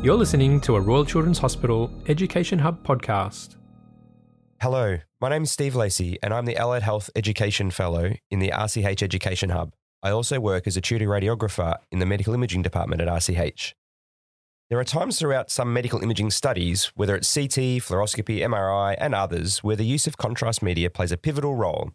You're listening to a Royal Children's Hospital Education Hub podcast. Hello, my name is Steve Lacey and I'm the Allied Health Education Fellow in the RCH Education Hub. I also work as a tutor radiographer in the Medical Imaging Department at RCH. There are times throughout some medical imaging studies, whether it's CT, fluoroscopy, MRI and others, where the use of contrast media plays a pivotal role.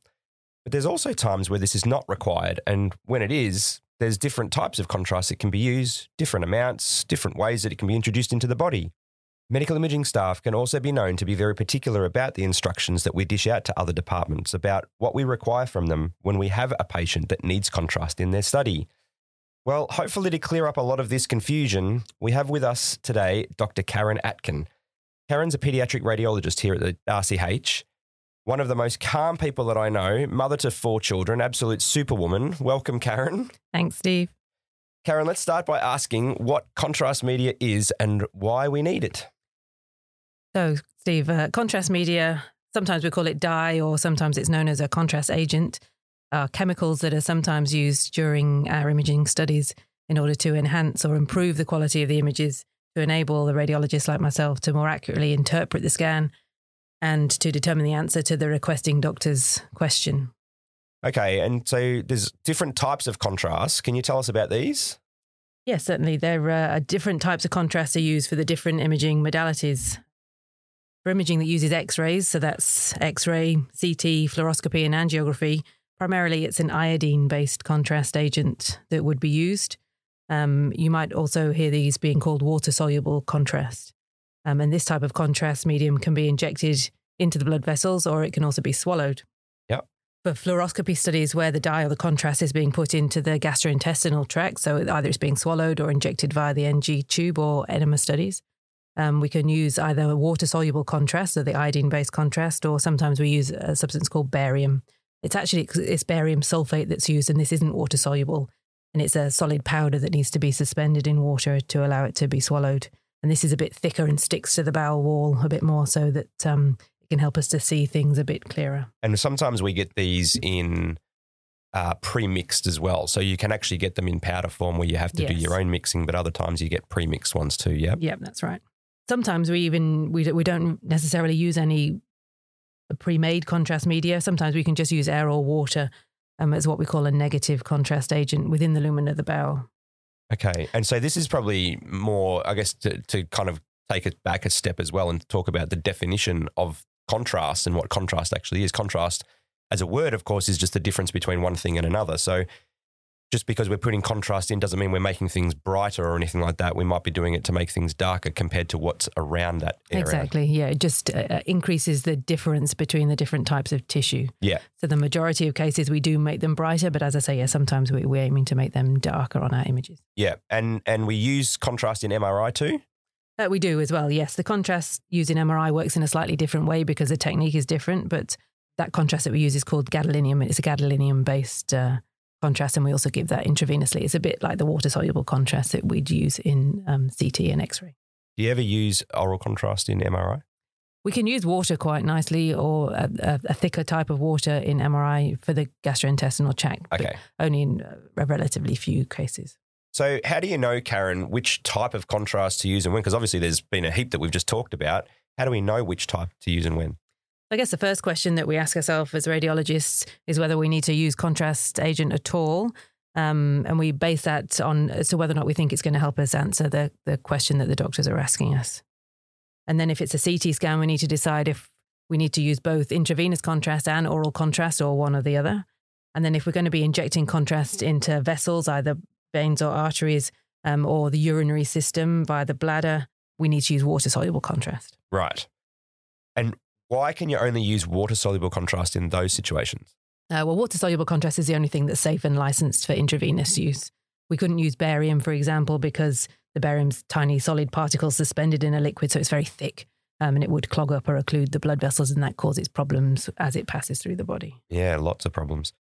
But there's also times where this is not required, and when it is, there's different types of contrast that can be used, different amounts, different ways that it can be introduced into the body. Medical imaging staff can also be known to be very particular about the instructions that we dish out to other departments about what we require from them when we have a patient that needs contrast in their study. Well, hopefully to clear up a lot of this confusion, we have with us today Dr. Karen Atkin. Karen's a paediatric radiologist here at the RCH, one of the most calm people that I know, mother to 4 children, absolute superwoman. Welcome, Karen. Thanks, Steve. Karen, let's start by asking what contrast media is and why we need it. So, Steve, contrast media, sometimes we call it dye or sometimes it's known as a contrast agent, are chemicals that are sometimes used during our imaging studies in order to enhance or improve the quality of the images to enable the radiologist like myself to more accurately interpret the scan and to determine the answer to the requesting doctor's question. Okay, and so there's different types of contrast. Can you tell us about these? Yes, certainly. There are different types of contrast are used for the different imaging modalities. For imaging that uses X-rays, so that's X-ray, CT, fluoroscopy and angiography, primarily it's an iodine-based contrast agent that would be used. You might also hear these being called water-soluble contrast. And this type of contrast medium can be injected into the blood vessels or it can also be swallowed. Yep. For fluoroscopy studies where the dye or the contrast is being put into the gastrointestinal tract, so either it's being swallowed or injected via the NG tube or enema studies, we can use either a water-soluble contrast, so the iodine-based contrast, or sometimes we use a substance called barium. It's barium sulfate that's used, and this isn't water-soluble, and it's a solid powder that needs to be suspended in water to allow it to be swallowed. And this is a bit thicker and sticks to the bowel wall a bit more so that it can help us to see things a bit clearer. And sometimes we get these in pre-mixed as well. So you can actually get them in powder form where you have to do your own mixing, but other times you get pre-mixed ones too, yeah? Yep, that's right. Sometimes we don't necessarily use any pre-made contrast media. Sometimes we can just use air or water as what we call a negative contrast agent within the lumen of the bowel. Okay. And so this is probably more, I guess, to kind of take it back a step as well and talk about the definition of contrast and what contrast actually is. Contrast as a word, of course, is just the difference between one thing and another. So just because we're putting contrast in doesn't mean we're making things brighter or anything like that. We might be doing it to make things darker compared to what's around that area. Exactly. Yeah. It just increases the difference between the different types of tissue. Yeah. So the majority of cases we do make them brighter, but as I say, yeah, sometimes we're aiming to make them darker on our images. Yeah. And we use contrast in MRI too? We do as well. Yes. The contrast used in MRI works in a slightly different way because the technique is different, but that contrast that we use is called gadolinium and it's a gadolinium-based contrast, and we also give that intravenously. It's a bit like the water-soluble contrast that we'd use in CT and X-ray. Do you ever use oral contrast in MRI? We can use water quite nicely, or a thicker type of water in MRI for the gastrointestinal tract, okay, but only in relatively few cases. So how do you know, Karen, which type of contrast to use and when? Because obviously there's been a heap that we've just talked about. How do we know which type to use and when? I guess the first question that we ask ourselves as radiologists is whether we need to use contrast agent at all. And we base that on as to whether or not we think it's going to help us answer the question that the doctors are asking us. And then if it's a CT scan, we need to decide if we need to use both intravenous contrast and oral contrast or one or the other. And then if we're going to be injecting contrast into vessels, either veins or arteries, or the urinary system via the bladder, we need to use water-soluble contrast. Right. And why can you only use water-soluble contrast in those situations? Well, water-soluble contrast is the only thing that's safe and licensed for intravenous use. We couldn't use barium, for example, because the barium's tiny solid particles suspended in a liquid, so it's very thick, and it would clog up or occlude the blood vessels, and that causes problems as it passes through the body. Yeah, lots of problems.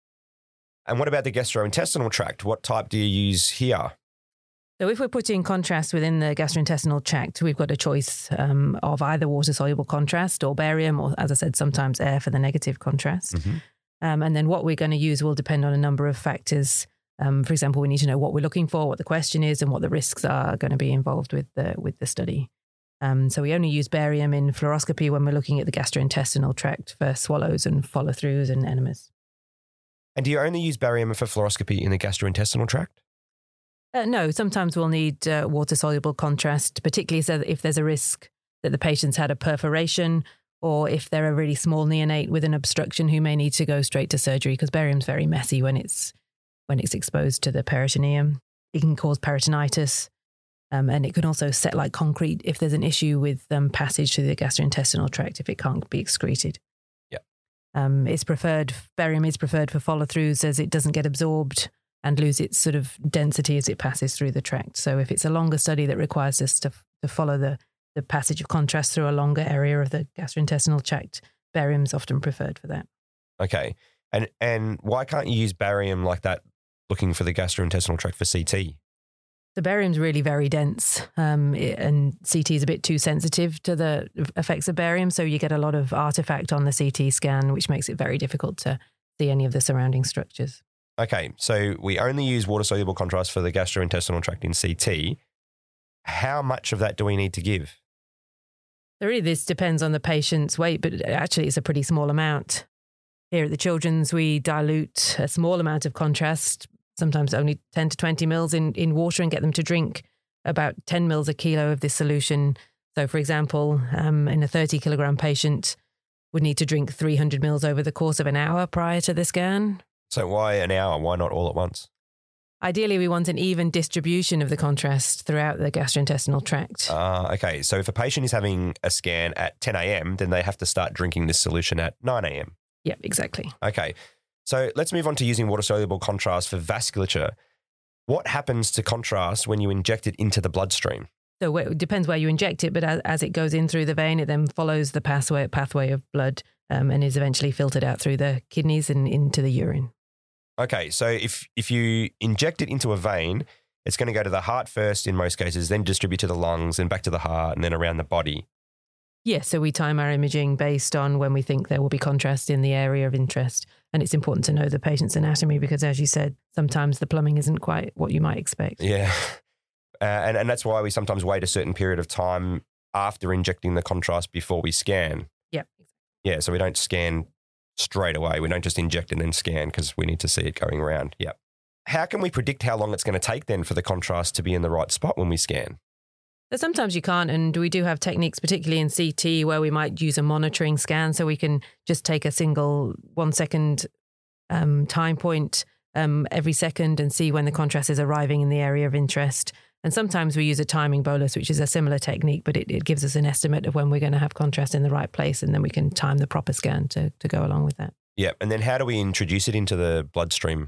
And what about the gastrointestinal tract? What type do you use here? So if we're putting contrast within the gastrointestinal tract, we've got a choice of either water-soluble contrast or barium, or as I said, sometimes air for the negative contrast. Mm-hmm. And then what we're going to use will depend on a number of factors, For example, we need to know what we're looking for, what the question is, and what the risks are going to be involved with the study. So we only use barium in fluoroscopy when we're looking at the gastrointestinal tract for swallows and follow-throughs and enemas. And do you only use barium for fluoroscopy in the gastrointestinal tract? No, sometimes we'll need water-soluble contrast, particularly so that if there's a risk that the patient's had a perforation or if they're a really small neonate with an obstruction who may need to go straight to surgery, because barium's very messy when it's exposed to the peritoneum. It can cause peritonitis, and it can also set like concrete if there's an issue with passage through the gastrointestinal tract if it can't be excreted. Yeah. Barium is preferred for follow-throughs as it doesn't get absorbed and lose its sort of density as it passes through the tract. So if it's a longer study that requires us to follow the passage of contrast through a longer area of the gastrointestinal tract, barium's often preferred for that. Okay. And why can't you use barium like that looking for the gastrointestinal tract for CT? The barium's really very dense, and CT is a bit too sensitive to the effects of barium, so you get a lot of artifact on the CT scan, which makes it very difficult to see any of the surrounding structures. Okay, so we only use water-soluble contrast for the gastrointestinal tract in CT. How much of that do we need to give? Really, this depends on the patient's weight, but actually it's a pretty small amount. Here at the Children's, we dilute a small amount of contrast, sometimes only 10 to 20 mils in water, and get them to drink about 10 mils a kilo of this solution. So, for example, in a 30-kilogram patient, would need to drink 300 mils over the course of an hour prior to the scan. So why an hour? Why not all at once? Ideally, we want an even distribution of the contrast throughout the gastrointestinal tract. Okay. So if a patient is having a scan at 10 a.m., then they have to start drinking this solution at 9 a.m. Yeah, exactly. Okay. So let's move on to using water-soluble contrast for vasculature. What happens to contrast when you inject it into the bloodstream? So it depends where you inject it, but as it goes in through the vein, it then follows the pathway of blood and is eventually filtered out through the kidneys and into the urine. Okay, so if you inject it into a vein, it's going to go to the heart first in most cases, then distribute to the lungs and back to the heart and then around the body. Yes, so we time our imaging based on when we think there will be contrast in the area of interest. And it's important to know the patient's anatomy because, as you said, sometimes the plumbing isn't quite what you might expect. Yeah, and that's why we sometimes wait a certain period of time after injecting the contrast before we scan. Yep. Yeah, so we don't scan straight away. We don't just inject and then scan because we need to see it going around. Yep. How can we predict how long it's going to take then for the contrast to be in the right spot when we scan? Sometimes you can't, and we do have techniques, particularly in CT, where we might use a monitoring scan so we can just take a single 1 second time point every second and see when the contrast is arriving in the area of interest. And sometimes we use a timing bolus, which is a similar technique, but it gives us an estimate of when we're going to have contrast in the right place, and then we can time the proper scan to go along with that. Yeah, and then how do we introduce it into the bloodstream?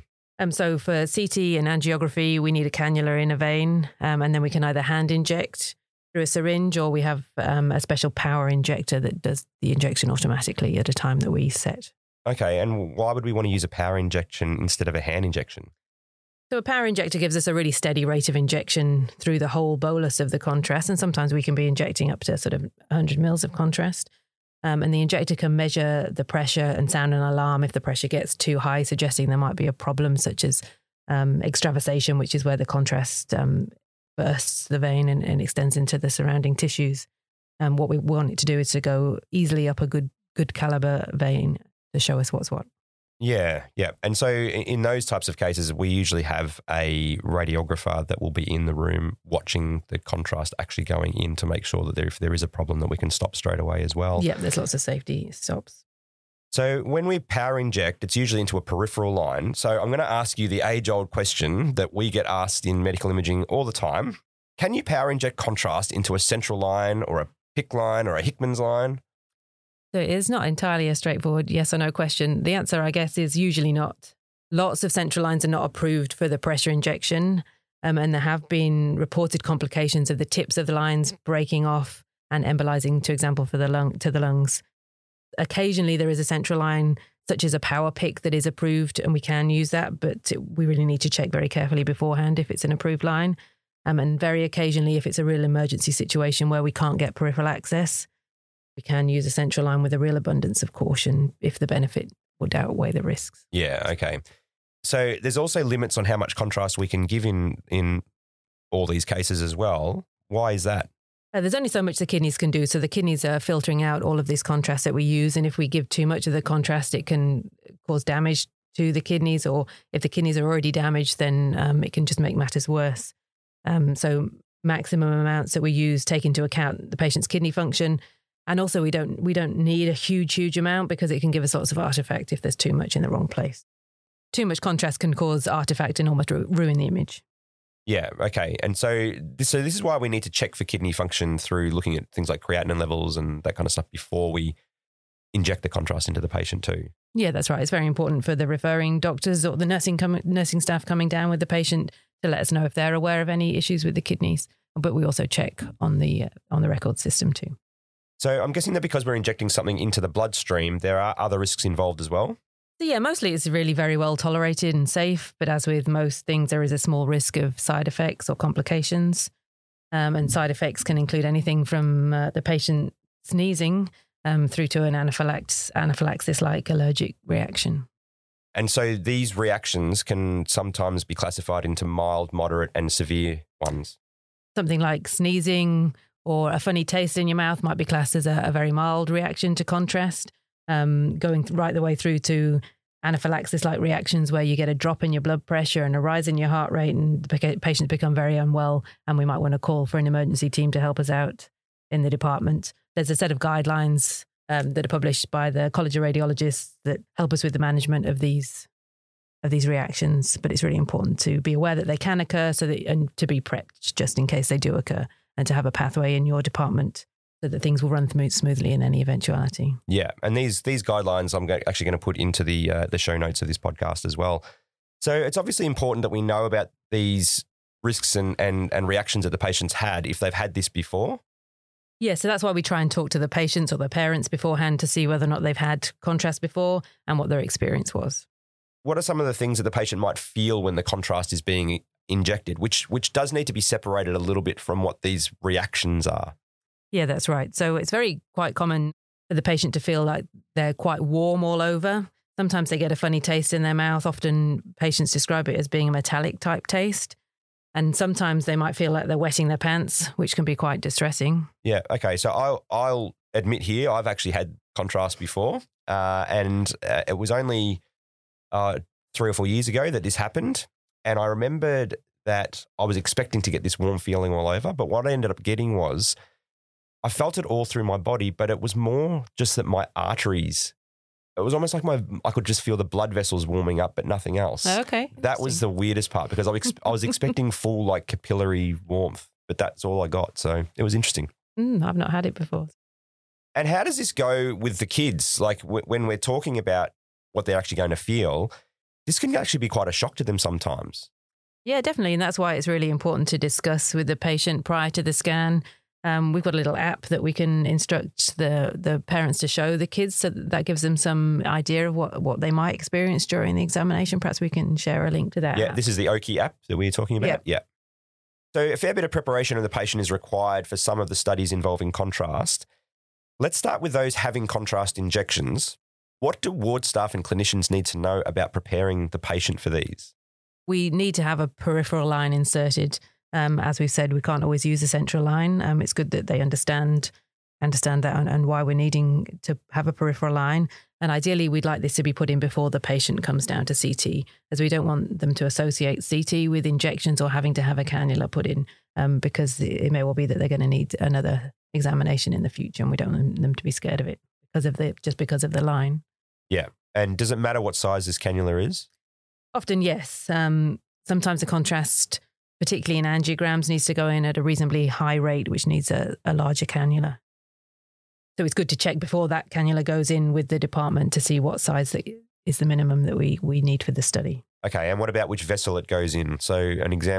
So for CT and angiography, we need a cannula in a vein, and then we can either hand inject through a syringe, or we have a special power injector that does the injection automatically at a time that we set. Okay, and why would we want to use a power injection instead of a hand injection? So a power injector gives us a really steady rate of injection through the whole bolus of the contrast, and sometimes we can be injecting up to sort of 100 mils of contrast. And the injector can measure the pressure and sound an alarm if the pressure gets too high, suggesting there might be a problem such as extravasation, which is where the contrast bursts the vein and extends into the surrounding tissues. And what we want it to do is to go easily up a good caliber vein to show us what's what. Yeah, yeah. And so in those types of cases, we usually have a radiographer that will be in the room watching the contrast actually going in to make sure that if there is a problem that we can stop straight away as well. Yeah, there's lots of safety stops. So when we power inject, it's usually into a peripheral line. So I'm going to ask you the age-old question that we get asked in medical imaging all the time. Can you power inject contrast into a central line or a PICC line or a Hickman's line? So it is not entirely a straightforward yes or no question. The answer, I guess, is usually not. Lots of central lines are not approved for the pressure injection, and there have been reported complications of the tips of the lines breaking off and embolizing, for example, to the lungs. Occasionally there is a central line, such as a power PICC, that is approved, and we can use that, but we really need to check very carefully beforehand if it's an approved line. And very occasionally, if it's a real emergency situation where we can't get peripheral access, we can use a central line with a real abundance of caution if the benefit would outweigh the risks. Yeah, okay. So there's also limits on how much contrast we can give in all these cases as well. Why is that? There's only so much the kidneys can do. So the kidneys are filtering out all of this contrast that we use. And if we give too much of the contrast, it can cause damage to the kidneys, or if the kidneys are already damaged, then it can just make matters worse. So maximum amounts that we use take into account the patient's kidney function. And also we don't need a huge amount, because it can give us lots of artifact if there's too much in the wrong place. Too much contrast can cause artifact and almost ruin the image. Yeah, okay. And so this is why we need to check for kidney function through looking at things like creatinine levels and that kind of stuff before we inject the contrast into the patient too. Yeah, that's right. It's very important for the referring doctors or the nursing staff coming down with the patient to let us know if they're aware of any issues with the kidneys. But we also check on the record system too. So I'm guessing that because we're injecting something into the bloodstream, there are other risks involved as well? So yeah, mostly it's really very well tolerated and safe. But as with most things, there is a small risk of side effects or complications. And side effects can include anything from the patient sneezing through to an anaphylaxis-like allergic reaction. And so these reactions can sometimes be classified into mild, moderate and severe ones. Something like sneezing or a funny taste in your mouth might be classed as a very mild reaction to contrast, going right the way through to anaphylaxis-like reactions where you get a drop in your blood pressure and a rise in your heart rate and the patients become very unwell, and we might want to call for an emergency team to help us out in the department. There's a set of guidelines that are published by the College of Radiologists that help us with the management of these reactions, but it's really important to be aware that they can occur and to be prepped just in case they do occur, and to have a pathway in your department so that things will run smoothly in any eventuality. Yeah, and these guidelines I'm actually going to put into the show notes of this podcast as well. So it's obviously important that we know about these risks and reactions that the patients had if they've had this before. Yeah, so that's why we try and talk to the patients or their parents beforehand to see whether or not they've had contrast before and what their experience was. What are some of the things that the patient might feel when the contrast is being injected, which does need to be separated a little bit from what these reactions are? Yeah, that's right. So it's quite common for the patient to feel like they're quite warm all over. Sometimes they get a funny taste in their mouth. Often patients describe it as being a metallic type taste. And sometimes they might feel like they're wetting their pants, which can be quite distressing. Yeah, okay. So I'll admit here, I've actually had contrast before. And it was only 3 or 4 years ago that this happened. And I remembered that I was expecting to get this warm feeling all over. But what I ended up getting was I felt it all through my body, but it was more just that my arteries, it was almost like I could just feel the blood vessels warming up, but nothing else. Okay. That was the weirdest part, because I was expecting full like capillary warmth, but that's all I got. So it was interesting. I've not had it before. And how does this go with the kids? Like when we're talking about what they're actually going to feel, this can actually be quite a shock to them sometimes. Yeah, definitely. And that's why it's really important to discuss with the patient prior to the scan. We've got a little app that we can instruct the parents to show the kids, so that gives them some idea of what they might experience during the examination. Perhaps we can share a link to that. Yeah, this is the Okee app that we're talking about. Yep. Yeah. So a fair bit of preparation of the patient is required for some of the studies involving contrast. Let's start with those having contrast injections. What do ward staff and clinicians need to know about preparing the patient for these? We need to have a peripheral line inserted. As we've said, we can't always use a central line. It's good that they understand that and why we're needing to have a peripheral line. And ideally, we'd like this to be put in before the patient comes down to CT, as we don't want them to associate CT with injections or having to have a cannula put in, because it may well be that they're going to need another examination in the future, and we don't want them to be scared of it because of the line. Yeah. And does it matter what size this cannula is? Often, yes. Sometimes the contrast, particularly in angiograms, needs to go in at a reasonably high rate, which needs a larger cannula. So it's good to check before that cannula goes in with the department to see what size that is the minimum that we need for the study. Okay, and what about which vessel it goes in? So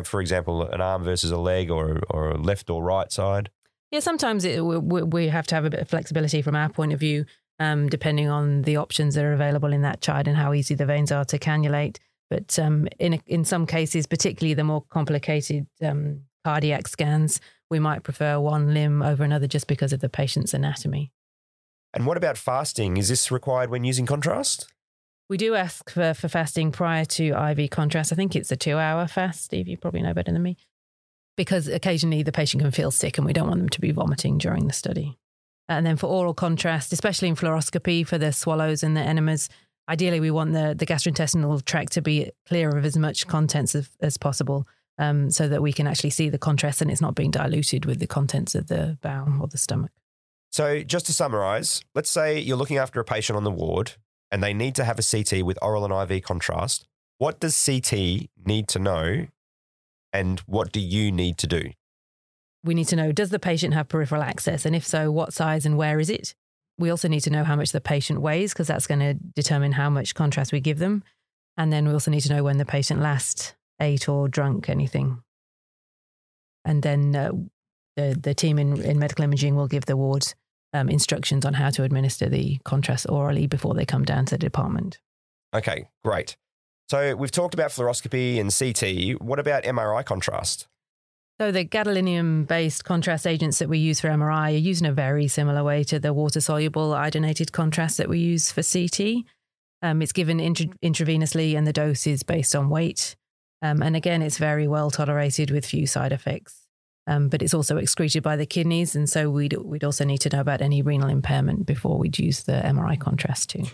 for example, an arm versus a leg or a left or right side? Yeah, sometimes we have to have a bit of flexibility from our point of view, depending on the options that are available in that child and how easy the veins are to cannulate. But in some cases, particularly the more complicated cardiac scans, we might prefer one limb over another just because of the patient's anatomy. And what about fasting? Is this required when using contrast? We do ask for fasting prior to IV contrast. I think it's a 2-hour fast, Steve, you probably know better than me, because occasionally the patient can feel sick and we don't want them to be vomiting during the study. And then for oral contrast, especially in fluoroscopy for the swallows and the enemas, ideally we want the gastrointestinal tract to be clear of as much contents as possible, so that we can actually see the contrast and it's not being diluted with the contents of the bowel or the stomach. So just to summarise, let's say you're looking after a patient on the ward and they need to have a CT with oral and IV contrast. What does CT need to know and what do you need to do? We need to know, does the patient have peripheral access? And if so, what size and where is it? We also need to know how much the patient weighs, because that's going to determine how much contrast we give them. And then we also need to know when the patient last ate or drunk anything. And then the team in medical imaging will give the ward instructions on how to administer the contrast orally before they come down to the department. Okay, great. So we've talked about fluoroscopy and CT. What about MRI contrast? So the gadolinium-based contrast agents that we use for MRI are used in a very similar way to the water-soluble iodinated contrast that we use for CT. It's given intravenously and the dose is based on weight. And again, it's very well tolerated with few side effects. But it's also excreted by the kidneys, and so we'd also need to know about any renal impairment before we'd use the MRI contrast too.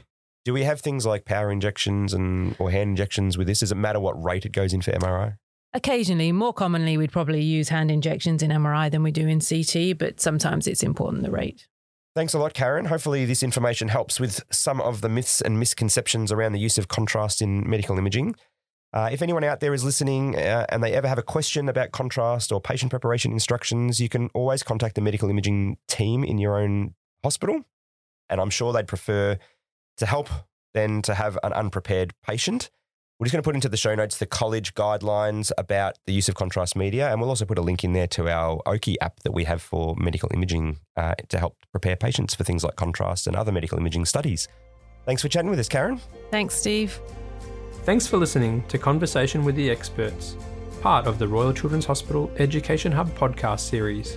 Do we have things like power injections or hand injections with this? Does it matter what rate it goes in for MRI? Occasionally, more commonly, we'd probably use hand injections in MRI than we do in CT, but sometimes it's important, the rate. Thanks a lot, Karen. Hopefully this information helps with some of the myths and misconceptions around the use of contrast in medical imaging. If anyone out there is listening and they ever have a question about contrast or patient preparation instructions, you can always contact the medical imaging team in your own hospital. And I'm sure they'd prefer to help than to have an unprepared patient. We're just going to put into the show notes the college guidelines about the use of contrast media, and we'll also put a link in there to our Okee app that we have for medical imaging to help prepare patients for things like contrast and other medical imaging studies. Thanks for chatting with us, Karen. Thanks, Steve. Thanks for listening to Conversation with the Experts, part of the Royal Children's Hospital Education Hub podcast series.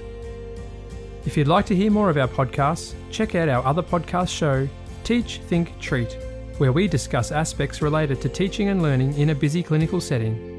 If you'd like to hear more of our podcasts, check out our other podcast show, Teach, Think, Treat, where we discuss aspects related to teaching and learning in a busy clinical setting.